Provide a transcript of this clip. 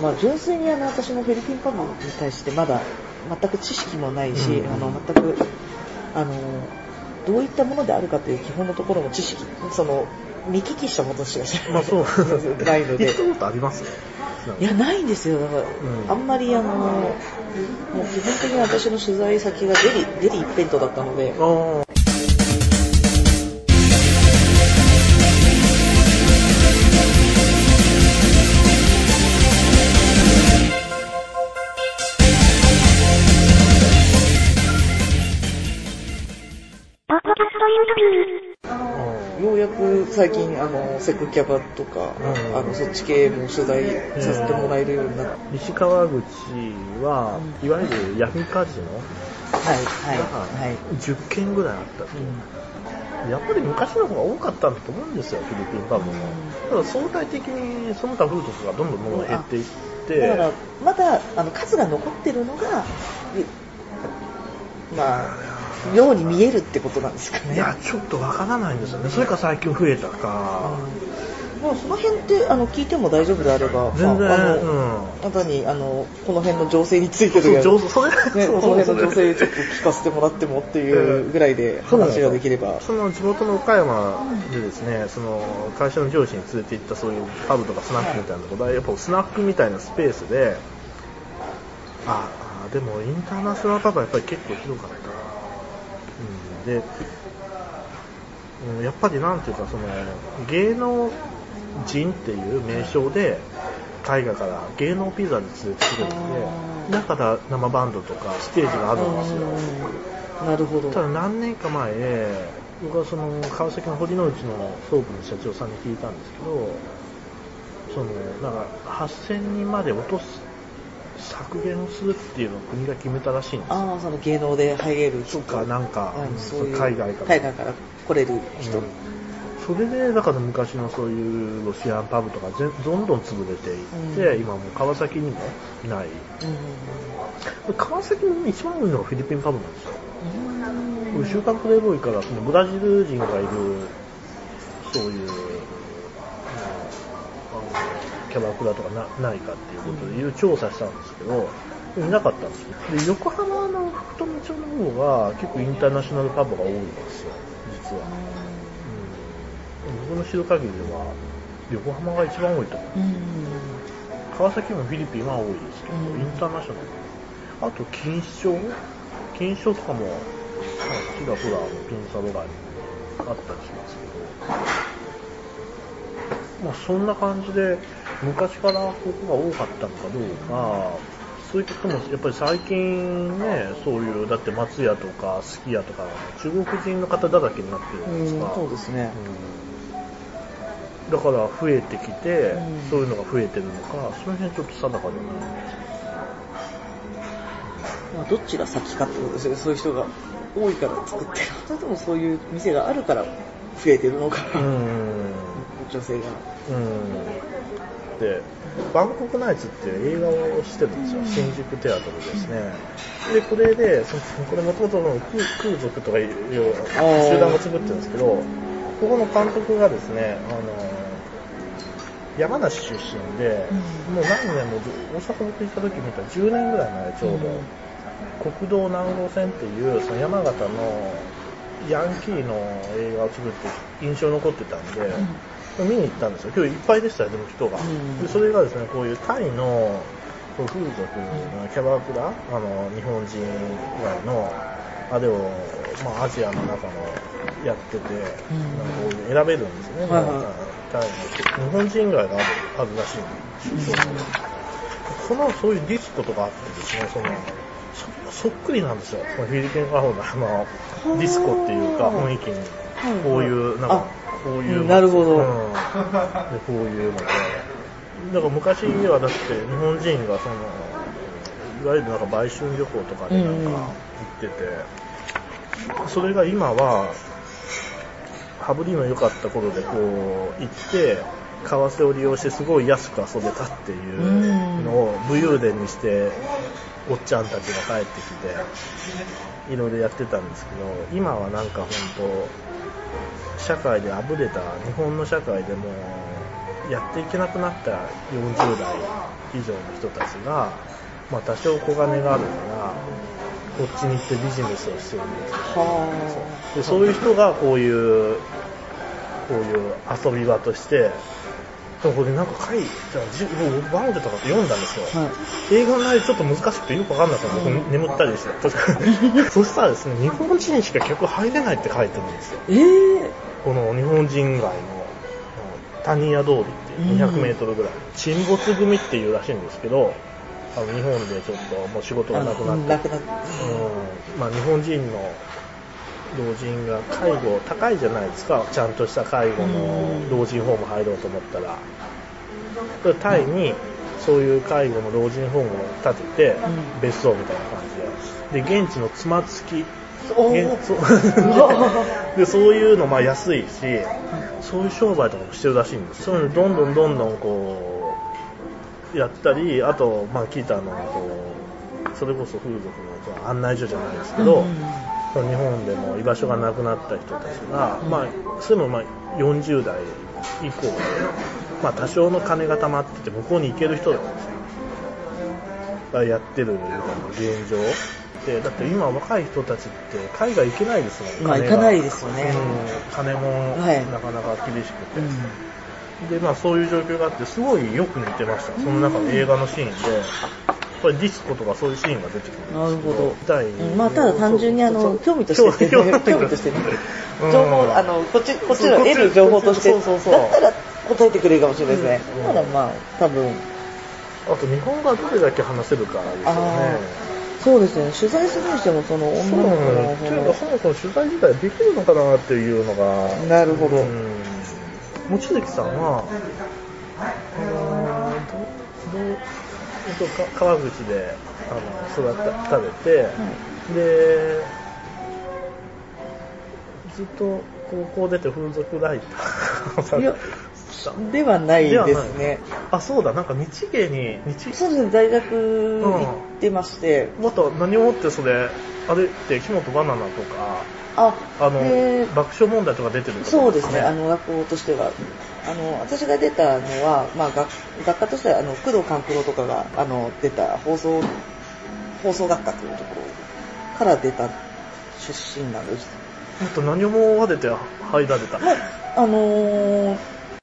まあ、純粋に私もフィリピンパブに対してまだ全く知識もないし、全くどういったものであるかという基本のところも知識、その見聞きしたことしか知らないので。行ったことあります？いや、ないんですよ。だから、あんまりもう基本的に私の取材先がデリ一辺倒だったので。ようやく最近セクキャバとか、そっち系も取材させてもらえるようになって、西川口は、いわゆる闇カジノが10件ぐらいあったと、やっぱり昔の方が多かったんだと思うんですよ、フィリピンパブも。ただ相対的にその他風俗がどんどん減っていって、だからまだ数が残ってるのが、ように見えるってことなんですかね。いや、ちょっとわからないんですよね。それか最近増えたか、まあ、その辺って聞いても大丈夫であれば全然、あなたにこの辺の情勢についてとか、この辺の情勢ちょっと聞かせてもらってもっていうぐらいで話ができれば。その地元の岡山でですね、その会社の上司に連れて行ったそういうパブとかスナックみたいなところ、やっぱスナックみたいなスペースで、でもインターナショナルパブはやっぱり結構広かった。で、やっぱりなんていうか、その芸能人っていう名称で海外から芸能ピザで連れてくるので、だから生バンドとかステージがあるんですよ。なるほど。ただ何年か前、僕はその川崎の堀之内の総務の社長さんに聞いたんですけど、そのなんか8000人まで落とす。削減をするっていうのを国が決めたらしいんですよ。その芸能で入れる人かなんか、そういう海外から来れる人、それでだから昔のそういうロシアンパブとかどんどん潰れていって、今もう川崎にもない、川崎に一番多いのがフィリピンパブなんですよ。週刊プレイボーイからそのブラジル人がいるそういうキャバクラとかないかっていうことで調査したんですけど、いなかったんですよ。で、横浜の福富町の方が結構インターナショナルパブが多いんですよ、実は。僕の知る限りでは横浜が一番多いと思う。川崎もフィリピンは多いですけど、インターナショナル。あと錦糸町とかもちらほらピンサロがあったりしますけど、そんな感じで。昔からここが多かったのかどうか、そういうこともやっぱり最近ね、そういうだって松屋とかすき家とか中国人の方だらけになってるじゃないですか。そうですね、だから増えてきて、そういうのが増えてるのか、その辺ちょっと定かではないんですけど、どっちが先かってことですよね。そういう人が多いから作ってる、それともそういう店があるから増えてるのか、女性が。で、バンコクナイツって映画をしてるんですよ、新宿テアトルですね。で、これで、これもともと空族とかいう集団が作ってるんですけど、ここの監督がですね、山梨出身で、もう何年も大阪僕行った時見たら10年ぐらい前、ちょうど、国道南郷線っていうその山形のヤンキーの映画を作って印象残ってたんで、見に行ったんですよ。今日いっぱいでしたよ、でも人が。で、それがですね、こういうタイの風俗のキャバクラ、日本人以外のあれを、アジアの中のやってて、選べるんですね。タイの日本人以外があるらしいんですよ。そういうディスコとかあってですね、そっくりなんですよ。フィリピンパブのディスコっていうか雰囲気に、こういうなんか。こういうなるほど、でこういうので、だから昔にはだって日本人がそのいわゆるなんか売春旅行とかでなんか行ってて、それが今は羽振りの良かった頃でこう行って為替を利用してすごい安く遊べたっていうのを武勇伝にしておっちゃんたちが帰ってきていろいろやってたんですけど、今はなんか本当社会であぶれた、日本の社会でもやっていけなくなった40代以上の人たちが、まあ、多少小金があるからこっちに行ってビジネスをしてるんですよ。でそういう人がこういう遊び場として、これなんか書いてバウンドとかって読んだんですよ。はい、映画の内容ちょっと難しくてよく分かんなかった、うん、眠ったりしてそしたらですね、日本人しか客入れないって書いてるんですよ。この日本人街の谷屋通りっていう200メートルぐらい、うん、沈没組っていうらしいんですけど、あの日本でちょっともう仕事がなくなって、まあ、日本人の老人が介護高いじゃないですか、ちゃんとした介護の老人ホーム入ろうと思ったら、うん、タイにそういう介護の老人ホームを建てて別荘みたいな感じで、現地のつまつきでそういうのまあ安いし、そういう商売とかもしてるらしいんです。そういうのどんどんどんどんこうやったり、あとまあ聞いたのはこうそれこそ風俗の案内所じゃないですけど、うん、日本でも居場所がなくなった人たちが、まあ、それもまあ40代以降で、まあ、多少の金が貯まってて向こうに行ける人がやってるのが現状で、だって今若い人たちって海外行けないですもん。今行かないですよね、うん、金もなかなか厳しくて、はい、でまあ、そういう状況があってすごいよく似てました。その中の映画のシーンでこれディスコとかそういうシーンが出てくるんですけど。なるほど、まあ、ただ単純に興味としてね、情報こっちの得る情報としてだったら答えてくれるかもしれないですね。だからまあ多分あと日本語はどれだけ話せるかですよね。そうですね、取材するにしてもその女の子の方がそもそも取材自体できるのかなっていうのが。なるほど、望月さんは川口で育てて、はい、でずっと高校出て風俗ライターではないですね。あ、そうだ、なんか日芸にそうですね、大学行ってまして、うん、また何をもってそれあれって木本バナナとか爆笑問題とか出てるんですかね。そうですね、学校としては私が出たのは、まあ、学科としては工藤官九郎とかが出た放送学科というところから出た出身なんです。あと何もは出て入られた、はい、